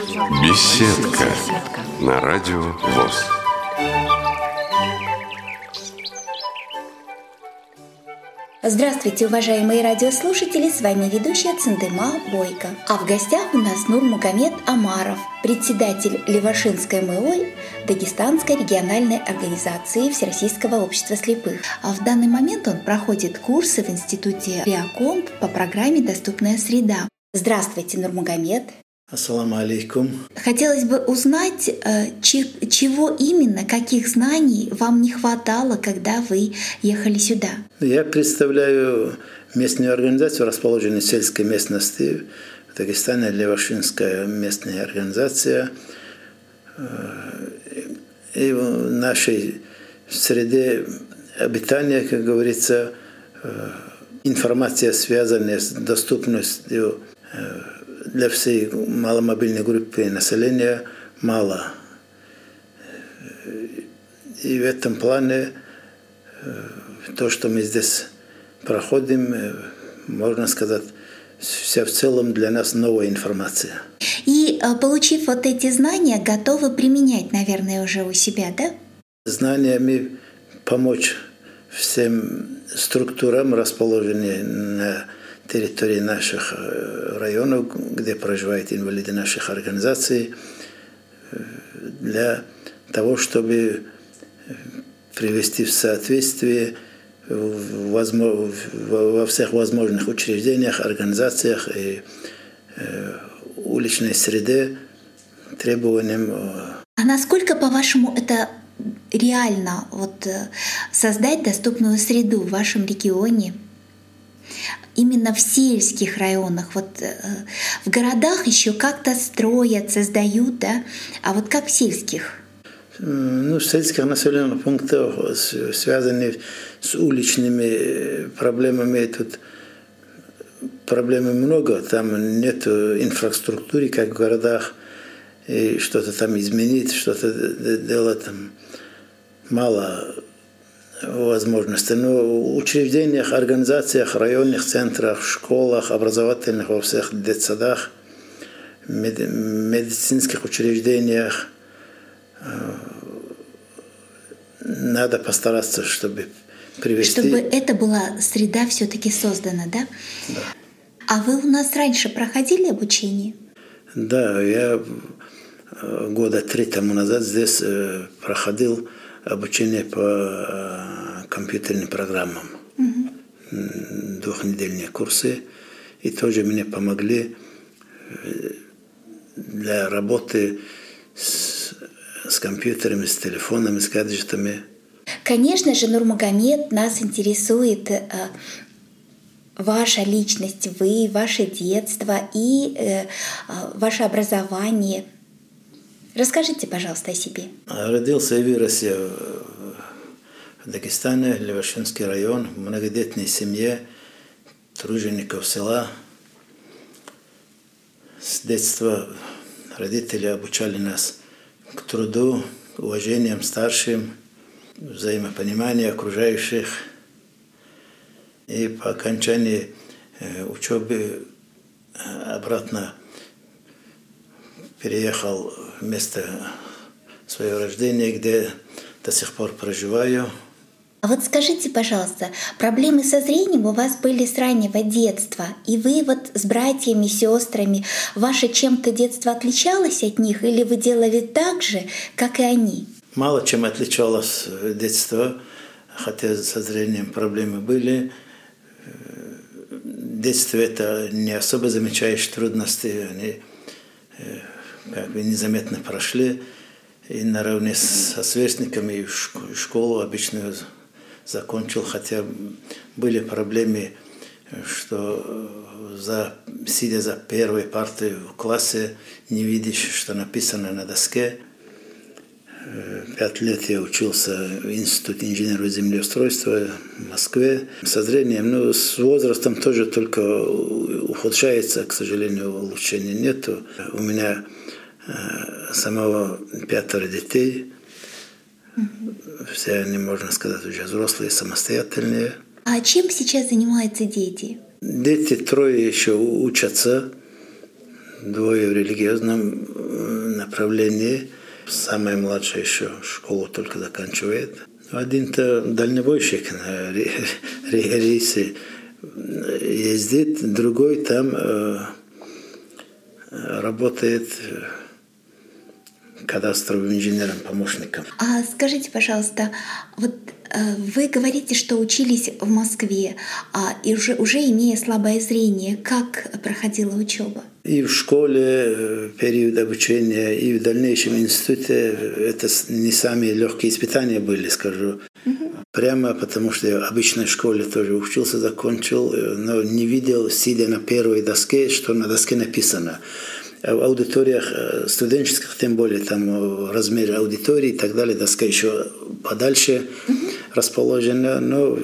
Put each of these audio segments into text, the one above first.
Беседка на радио ВОС. Здравствуйте, уважаемые радиослушатели! С вами ведущая Цындыма Бойко. А в гостях у нас Нурмагомед Омаров, председатель Левашинской МОЛ Дагестанской региональной организации Всероссийского общества слепых. А в данный момент он проходит курсы в Институте Реакомп по программе «Доступная среда». Здравствуйте, Нурмагомед! Ассаламу алейкум. Хотелось бы узнать, чего именно, каких знаний вам не хватало, когда вы ехали сюда? Я представляю местную организацию, расположенную в сельской местности в Дагестане, Левашинская местная организация. И в нашей среде обитания, как говорится, информация, связанная с доступностью для всей маломобильной группы населения, мало. И в этом плане то, что мы здесь проходим, можно сказать, вся в целом для нас новая информация. И, получив вот эти знания, готовы применять, наверное, уже у себя, да? Знаниями помочь всем структурам, расположенным на территории наших районов, где проживают инвалиды наших организаций, для того, чтобы привести в соответствие во всех возможных учреждениях, организациях и уличной среде требованиям. А насколько, по-вашему, это реально создать доступную среду в вашем регионе? Именно в сельских районах, в городах еще как-то строят, создают, да? А вот как в сельских? В сельских населенных пунктах, связанных с уличными проблемами, тут проблем много. Там нет инфраструктуры, как в городах, и что-то там изменить, что-то делать там мало возможности. Но в учреждениях, организациях, районных центрах, школах, образовательных, во всех детсадах, медицинских учреждениях надо постараться, чтобы привести... Чтобы это была среда все-таки создана, да? Да. А вы у нас раньше проходили обучение? Да, я года 3 тому назад здесь проходил обучение по компьютерным программам. Двухнедельные курсы. И тоже мне помогли для работы с компьютерами, с телефонами, с гаджетами. Конечно же, Нурмагомед, нас интересует ваша личность, вы, ваше детство и ваше образование. Расскажите, пожалуйста, о себе. Родился и вырос я в Дагестане, Левашинский район, в многодетной семье тружеников села. С детства родители обучали нас к труду, уважением старшим, взаимопониманию окружающих. И по окончании учебы обратно переехал в место своего рождения, где до сих пор проживаю. А вот скажите, пожалуйста, проблемы со зрением у вас были с раннего детства, и вы с братьями, сестрами, ваше чем-то детство отличалось от них, или вы делали так же, как и они? Мало чем отличалось детство, хотя со зрением проблемы были. В детстве это не особо замечаешь трудности, они как бы незаметно прошли, и наравне со сверстниками школу обычную закончил, хотя были проблемы, что сидя за первой партой в классе, не видишь, что написано на доске. 5 лет я учился в Институте инженерного землеустройства в Москве. Со зрением, с возрастом тоже только ухудшается, к сожалению, улучшения нету. У меня самого 5 детей. Все они, можно сказать, уже взрослые, самостоятельные. А чем сейчас занимаются дети? Дети 3 еще учатся. двое в религиозном направлении. Самая младшая еще школу только заканчивает. Один-то дальнобойщик на рейсе ездит, другой там работает кадастровым инженером, помощником. А скажите, пожалуйста, вот вы говорите, что учились в Москве, и уже имея слабое зрение, как проходила учеба? И в школе период обучения, и в дальнейшем институте это не самые легкие испытания были, скажу. Прямо, потому что я обычно в школе тоже учился, закончил, но не видел, сидя на первой доске, что на доске написано. В аудиториях студенческих, тем более, там размер аудитории и так далее, доска еще подальше расположена. Но,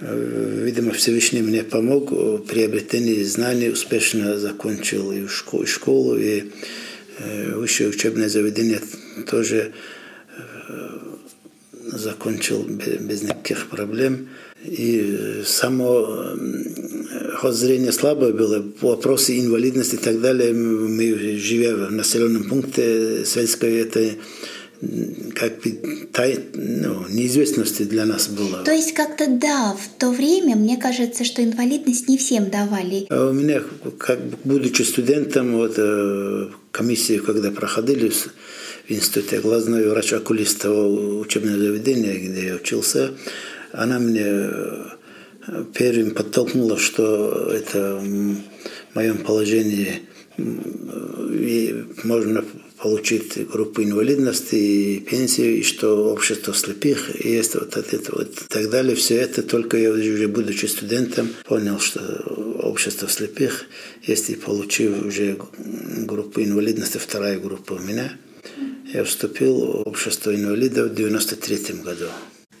видимо, Всевышний мне помог в приобретении знаний, успешно закончил и школу, и высшее учебное заведение тоже закончил без никаких проблем. И само хоть зрение слабое было, вопросы инвалидности и так далее, мы, живя в населенном пункте сельском, это как бы неизвестности для нас было. То есть как-то да, в то время, мне кажется, что инвалидность не всем давали. А у меня, как будучи студентом, вот комиссию, когда проходили в институте, глазной врач окулист того учебного заведения, где я учился, она мне первым подтолкнула, что это в моем положении и можно получить группу инвалидности и пенсию, и что общество слепых есть, вот это, и так далее. Все это только я уже, будучи студентом, понял, что общество слепых есть, и получив уже группу инвалидности, вторая группа у меня, я вступил в общество инвалидов в 1993 году.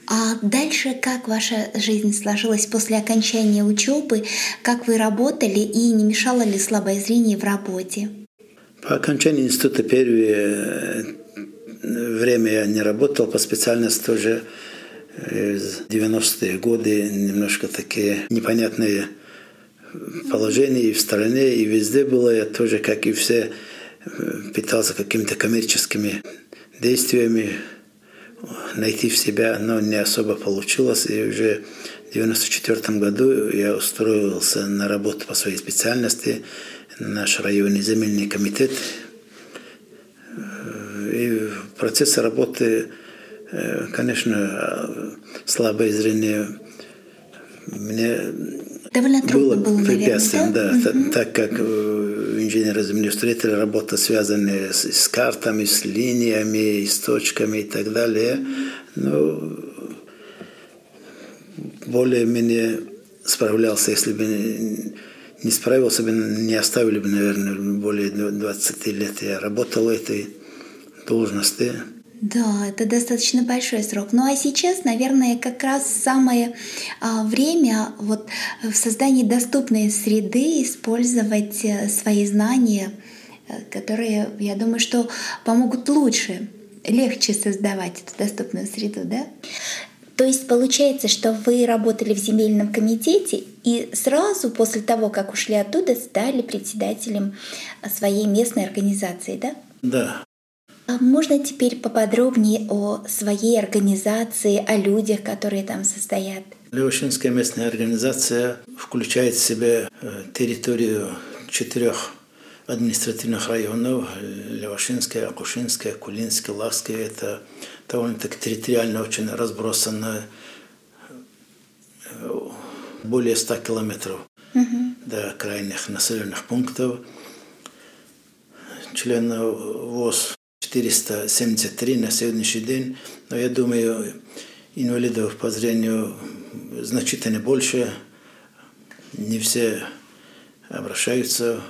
А дальше как ваша жизнь сложилась после окончания учебы? Как вы работали и не мешало ли слабое зрение в работе? По окончании института первое время я не работал, по специальности тоже в 90-е годы немножко такие непонятные положения и в стране, и везде было. Я тоже, как и все, питался какими-то коммерческими действиями, найти в себя, но не особо получилось. И уже в 1994 году я устроился на работу по своей специальности в наш районный земельный комитет. И в процессе работы, конечно, слабое зрение мне было препятствием, так как инженеры-землеустроители, работа, связанная с картами, с линиями, с точками и так далее. Но более-менее справлялся. Если бы не справился, бы не оставили бы, наверное, более 20 лет я работал в этой должности. Да, это достаточно большой срок. Ну а сейчас, наверное, как раз самое время вот в создании доступной среды использовать свои знания, которые, я думаю, что помогут легче создавать эту доступную среду, да? То есть получается, что вы работали в земельном комитете и сразу после того, как ушли оттуда, стали председателем своей местной организации, да? Да. А можно теперь поподробнее о своей организации, о людях, которые там состоят? Левашинская местная организация включает в себя территорию 4 административных районов: Левашинская, Акушинская, Кулинская, Лахская. Это довольно-таки территориально очень разбросано, более 100 километров до крайних населенных пунктов. Членов ВОС 473 на сегодняшний день, но я думаю, инвалидов по зрению значительно больше, не все обращаются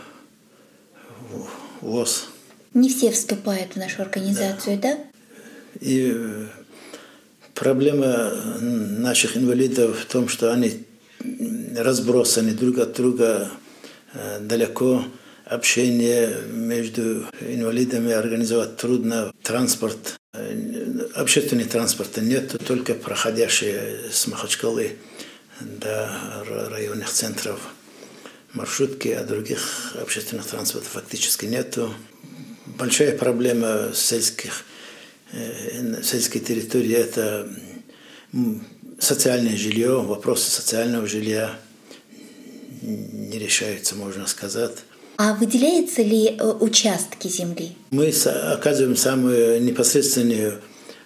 в ВОС. Не все вступают в нашу организацию, да? И проблема наших инвалидов в том, что они разбросаны друг от друга далеко. Общение между инвалидами организовать трудно. Транспорт, общественного транспорта нет, только проходящие с Махачкалы до районных центров маршрутки, а других общественных транспортов фактически нету. Большая проблема сельской территории – это социальное жилье, вопросы социального жилья не решаются, можно сказать. А выделяются ли участки земли? Мы оказываем самое непосредственное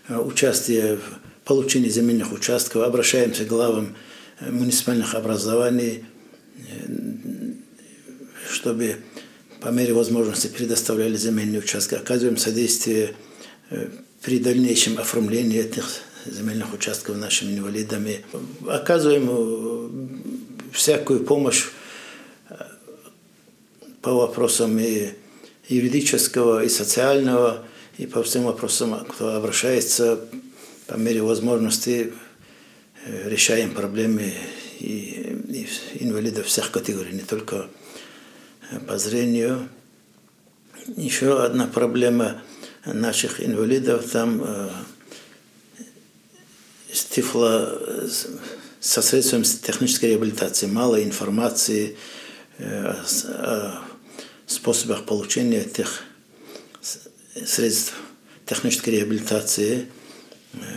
участие в получении земельных участков, обращаемся к главам муниципальных образований, чтобы по мере возможности предоставляли земельные участки, оказываем содействие при дальнейшем оформлении этих земельных участков нашими инвалидами, оказываем всякую помощь по вопросам и юридического, и социального, и по всем вопросам, кто обращается, по мере возможности решаем проблемы и инвалидов всех категорий, не только по зрению. Еще одна проблема наших инвалидов, там со средством технической реабилитации мало информации о способах получения этих средств технической реабилитации.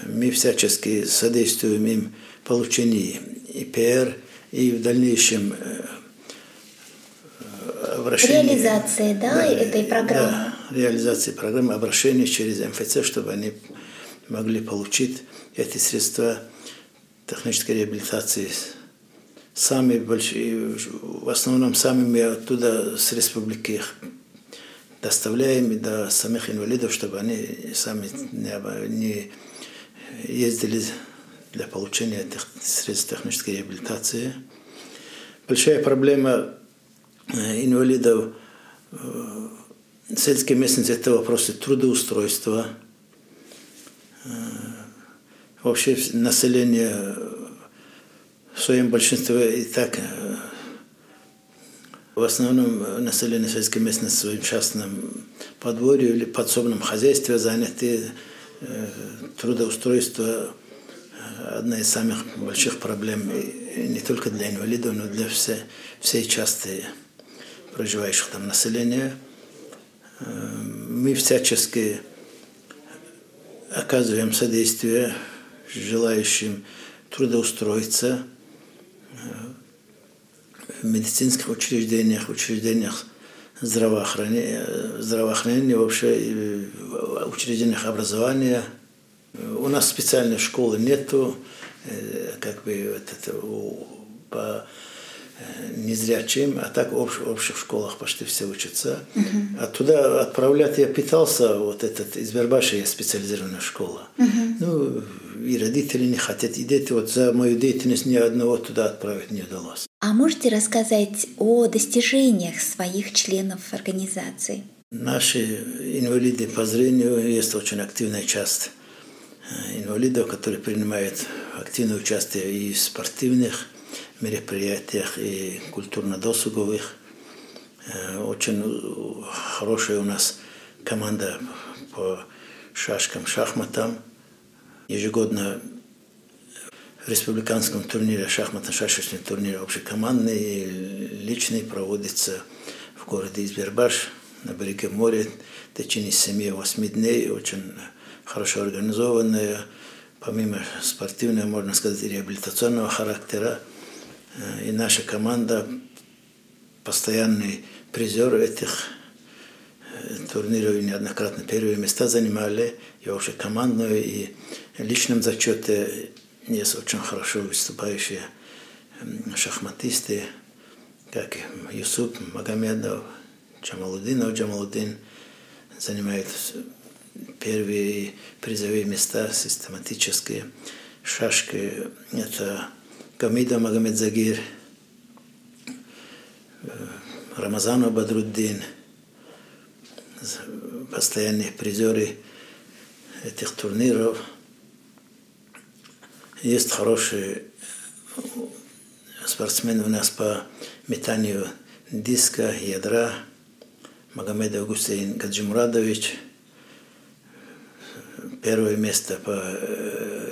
Мы всячески содействуем им в получении ИПР и в дальнейшем обращении. Реализации, да, этой программы? Да, реализации программы, обращение через МФЦ, чтобы они могли получить эти средства технической реабилитации. Сами большие, в основном самыми оттуда с республики их доставляем до самих инвалидов, чтобы они сами не ездили для получения этих средств технической реабилитации. Большая проблема инвалидов в сельской местности – это вопросы трудоустройства. Вообще население в своем большинстве и так, в основном население сельской местности в своем частном подворье или подсобном хозяйстве заняты. Трудоустройство – одна из самых больших проблем не только для инвалидов, но и для всей части проживающих там населения. Мы всячески оказываем содействие желающим трудоустроиться в медицинских учреждениях, учреждениях здравоохранения, вообще учреждениях образования. У нас специальной школы нету, как бы по незрячим, а так в общих школах почти все учатся. Оттуда отправлять я пытался, из Бербаша есть специализированная школа. И родители не хотят, и дети, за мою деятельность ни одного туда отправить не удалось. А можете рассказать о достижениях своих членов организации? Наши инвалиды по зрению, есть очень активная часть инвалидов, которые принимают активное участие и в спортивных мероприятиях, и культурно-досуговых. Очень хорошая у нас команда по шашкам, шахматам. Ежегодно в республиканском турнире шахматно-шашечный турнир общекомандный и личный проводится в городе Избербаш на береге моря в течение 7-8 дней. Очень хорошо организованная, помимо спортивного, можно сказать, и реабилитационного характера. И наша команда постоянный призер этих турниров, и неоднократно первые места занимали, и вообще командную, и в личном зачете есть очень хорошо выступающие шахматисты, как Юсуп Магомедов, Джамалудин занимает первые призовые места систематически. Шашки – это Камида Магомед Загир Рамазанна Бадрутдин, постоянные призеры этих турниров. Есть хорошие спортсмены у нас по метанию диска, ядра. Магомед Агустин Гаджимурадович. Первое место по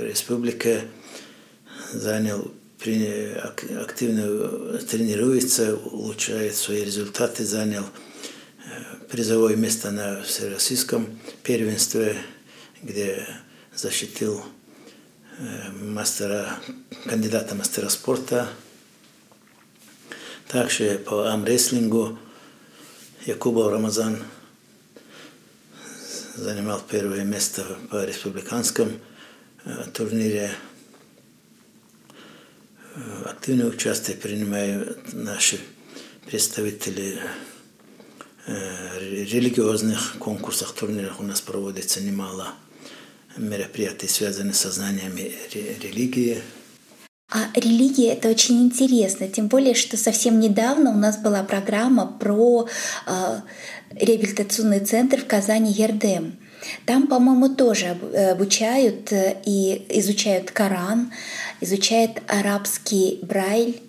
республике занял активно тренируется, улучшает свои результаты, занял призовое место на всероссийском первенстве, где защитил кандидата мастера спорта. Также по армрестлингу Якубов Рамазан занимал первое место по республиканском турнире. Активное участие принимают наши представители в религиозных конкурсах, турнирах. У нас проводится немало мероприятий, связанных со знаниями религии. А религия – это очень интересно, тем более, что совсем недавно у нас была программа про реабилитационный центр в Казани «Ердем». Там, по-моему, тоже обучают и изучают Коран, изучают арабский Брайль.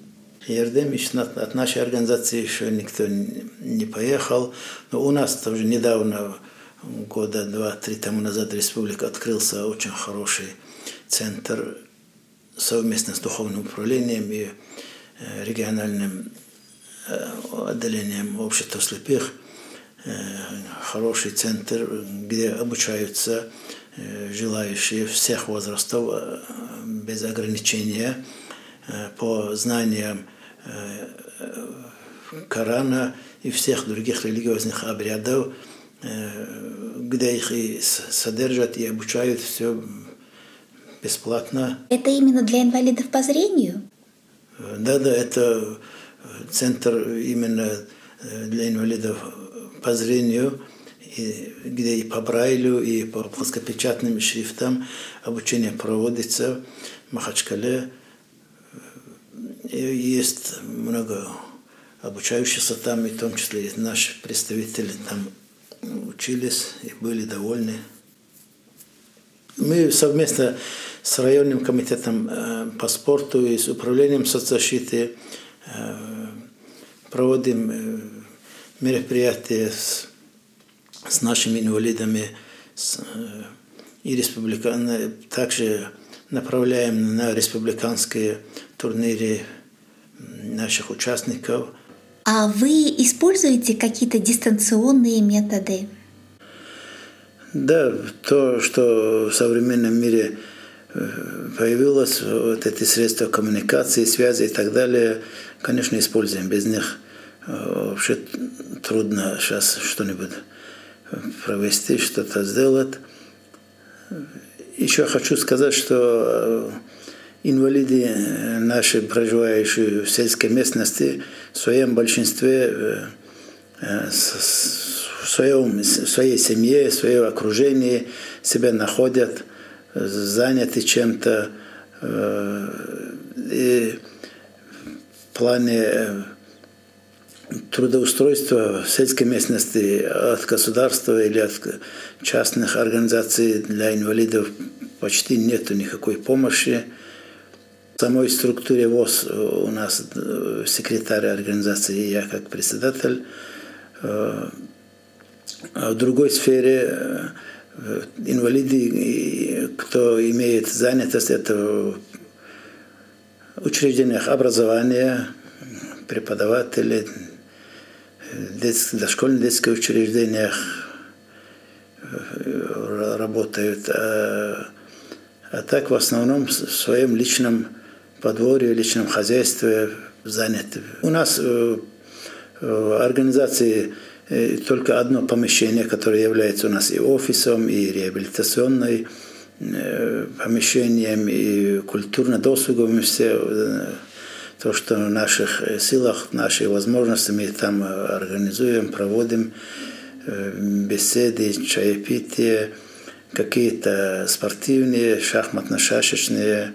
Ердем от нашей организации еще никто не поехал. Но у нас тоже недавно, года 2-3 тому назад, в республике открылся очень хороший центр совместно с духовным управлением и региональным отделением общества слепых. Хороший центр, где обучаются желающие всех возрастов без ограничения по знаниям Корана и всех других религиозных обрядов, где их и содержат, и обучают все бесплатно. Это именно для инвалидов по зрению? Да, это центр именно для инвалидов по зрению, где и по Брайлю, и по плоскопечатным шрифтам обучение проводится в Махачкале. И есть много обучающихся там, и в том числе и наши представители там учились и были довольны. Мы совместно с районным комитетом по спорту и с управлением соцзащиты проводим мероприятия с нашими инвалидами, и также направляем на республиканские турниры наших участников. А вы используете какие-то дистанционные методы? Да, то, что в современном мире появилось, вот эти средства коммуникации, связи и так далее, конечно, используем. Без них вообще трудно сейчас что-нибудь провести, что-то сделать. Еще хочу сказать, что инвалиды наши, проживающие в сельской местности, в своем большинстве, в своей семье, в своем окружении себя находят, заняты чем-то. И в плане трудоустройства в сельской местности от государства или от частных организаций для инвалидов почти нет никакой помощи. В самой структуре ВОС у нас секретарь организации, я как председатель. В другой сфере инвалиды, кто имеет занятость, это в учреждениях образования, преподаватели, дошкольных детских учреждениях работают. А так в основном в своем личном подворье, личном хозяйстве заняты. У нас в организации только одно помещение, которое является у нас и офисом, и реабилитационным помещением, и культурно-досуговым. Все то, что в наших силах, наши возможности, мы там организуем, проводим беседы, чаепития, какие-то спортивные, шахматно-шашечные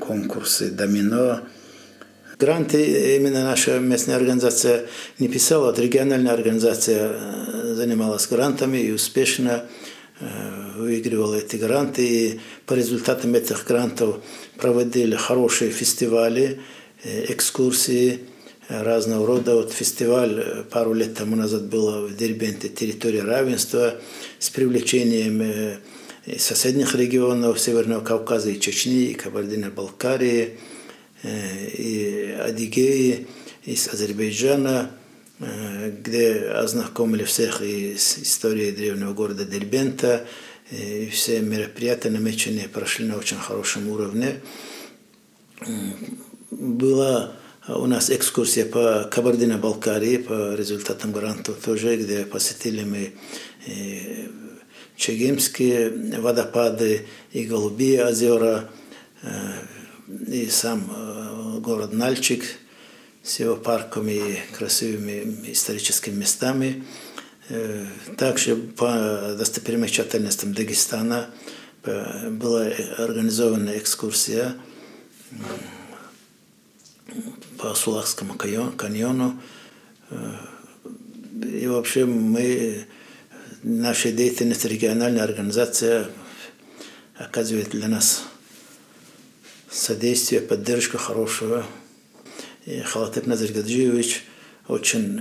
конкурсы, домино. Гранты именно наша местная организация не писала, а региональная организация занималась грантами и успешно выигрывала эти гранты. И по результатам этих грантов проводили хорошие фестивали, экскурсии разного рода. Вот фестиваль пару лет тому назад был в Дербенте «Территория равенства» с привлечением соседних регионов Северного Кавказа и Чечни, и Кабардино-Балкарии. и Адигеи из Азербайджана, где ознакомили всех и с историей древнего города Дербента. И все мероприятия намеченные прошли на очень хорошем уровне. Была у нас экскурсия по Кабардино-Балкарии, по результатам гранта тоже, где посетили мы Чегемские водопады и Голубые озера, и сам город Нальчик с его парками и красивыми историческими местами. Также по достопримечательностям Дагестана была организована экскурсия по Сулакскому каньону. И вообще мы, наша деятельность, региональная организация оказывает для нас содействие, поддержку хорошую. И Халатеп Назар Гаджиевич очень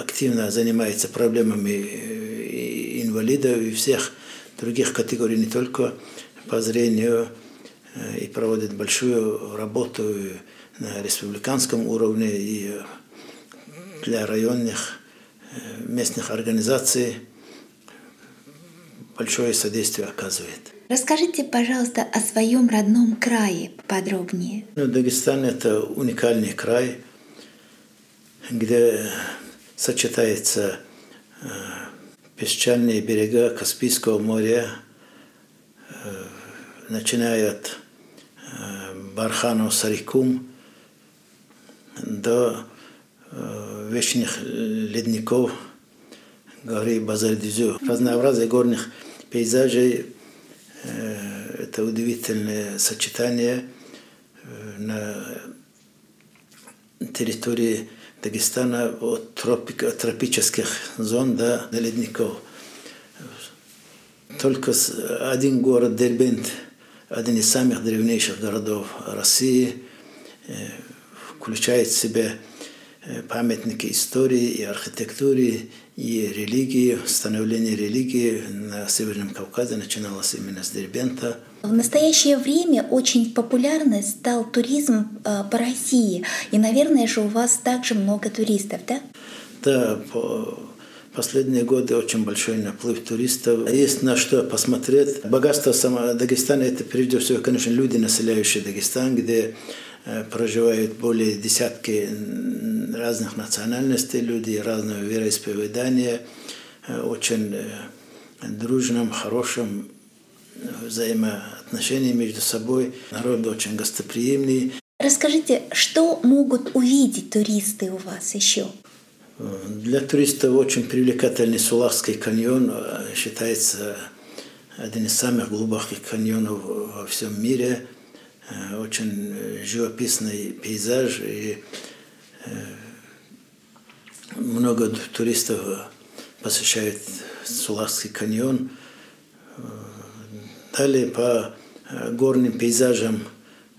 активно занимается проблемами инвалидов и всех других категорий, не только по зрению, и проводит большую работу на республиканском уровне и для районных, местных организаций большое содействие оказывает. Расскажите, пожалуйста, о своем родном крае подробнее. Дагестан – это уникальный край, где сочетаются песчаные берега Каспийского моря, начиная от Бархана Сарыкум до вечных ледников горы Базардюзю. Разнообразие горных пейзажей – это удивительное сочетание на территории Дагестана от тропических зон до ледников. Только один город Дербент, один из самых древнейших городов России, включает в себя памятники истории и архитектуры, и религии. Становление религии на Северном Кавказе начиналось именно с Дербента. В настоящее время очень популярным стал туризм по России. И, наверное же, у вас также много туристов, да? Да, последние годы очень большой наплыв туристов. Есть на что посмотреть. Богатство самого Дагестана – это, прежде всего, конечно, люди, населяющие Дагестан, где проживают более десятки разных национальностей, людей разного вероисповедания, очень дружном, хорошем взаимоотношении между собой. Народ очень гостеприимный. Расскажите, что могут увидеть туристы у вас еще? Для туристов очень привлекательный Сулакский каньон. Считается один из самых глубоких каньонов во всем мире. Очень живописный пейзаж, и много туристов посещают Сулакский каньон. Далее по горным пейзажам,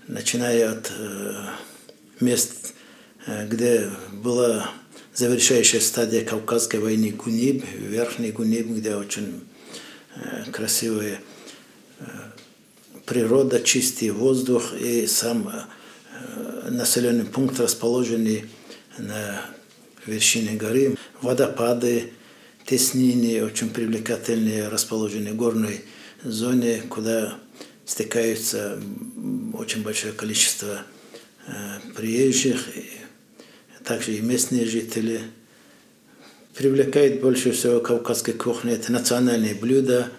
начиная от мест, где была завершающая стадия Кавказской войны Гуниб, Верхний Гуниб, где очень красивые природа, чистый воздух, и сам населенный пункт, расположенный на вершине горы. Водопады, теснины, очень привлекательные, расположены в горной зоне, куда стекаются очень большое количество приезжих, и также и местные жители. Привлекает больше всего кавказская кухня. Это национальные блюда,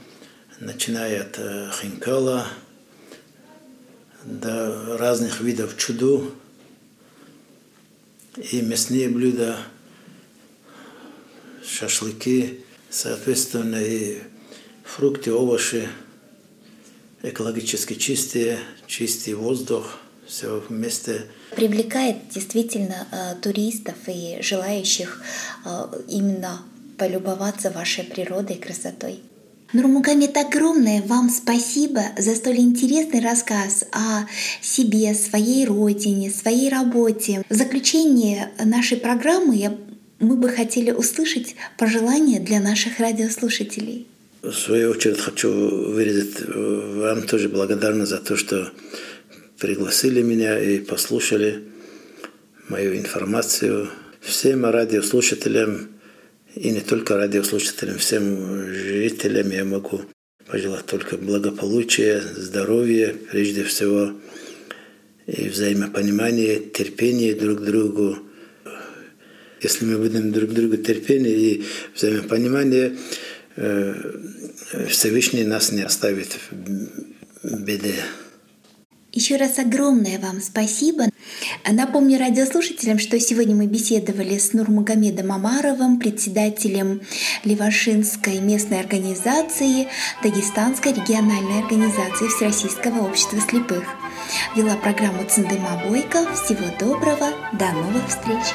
начиная от хинкала до разных видов чуду и мясные блюда, шашлыки, соответственно, и фрукты, овощи, экологически чистые, чистый воздух, все вместе. Привлекает действительно туристов и желающих именно полюбоваться вашей природой и красотой. Нурмагомед, огромное вам спасибо за столь интересный рассказ о себе, своей родине, своей работе. В заключение нашей программы мы бы хотели услышать пожелания для наших радиослушателей. В свою очередь хочу выразить вам тоже благодарность за то, что пригласили меня и послушали мою информацию. Всем радиослушателям, и не только радиослушателям, всем жителям я могу пожелать только благополучия, здоровья, прежде всего, и взаимопонимания, терпения друг к другу. Если мы будем друг к другу терпение и взаимопонимание, Всевышний нас не оставит в беде. Еще раз огромное вам спасибо. Напомню радиослушателям, что сегодня мы беседовали с Нурмагомедом Омаровым, председателем Левашинской местной организации, Дагестанской региональной организации Всероссийского общества слепых. Вела программу Цындыма Бойко. Всего доброго, до новых встреч!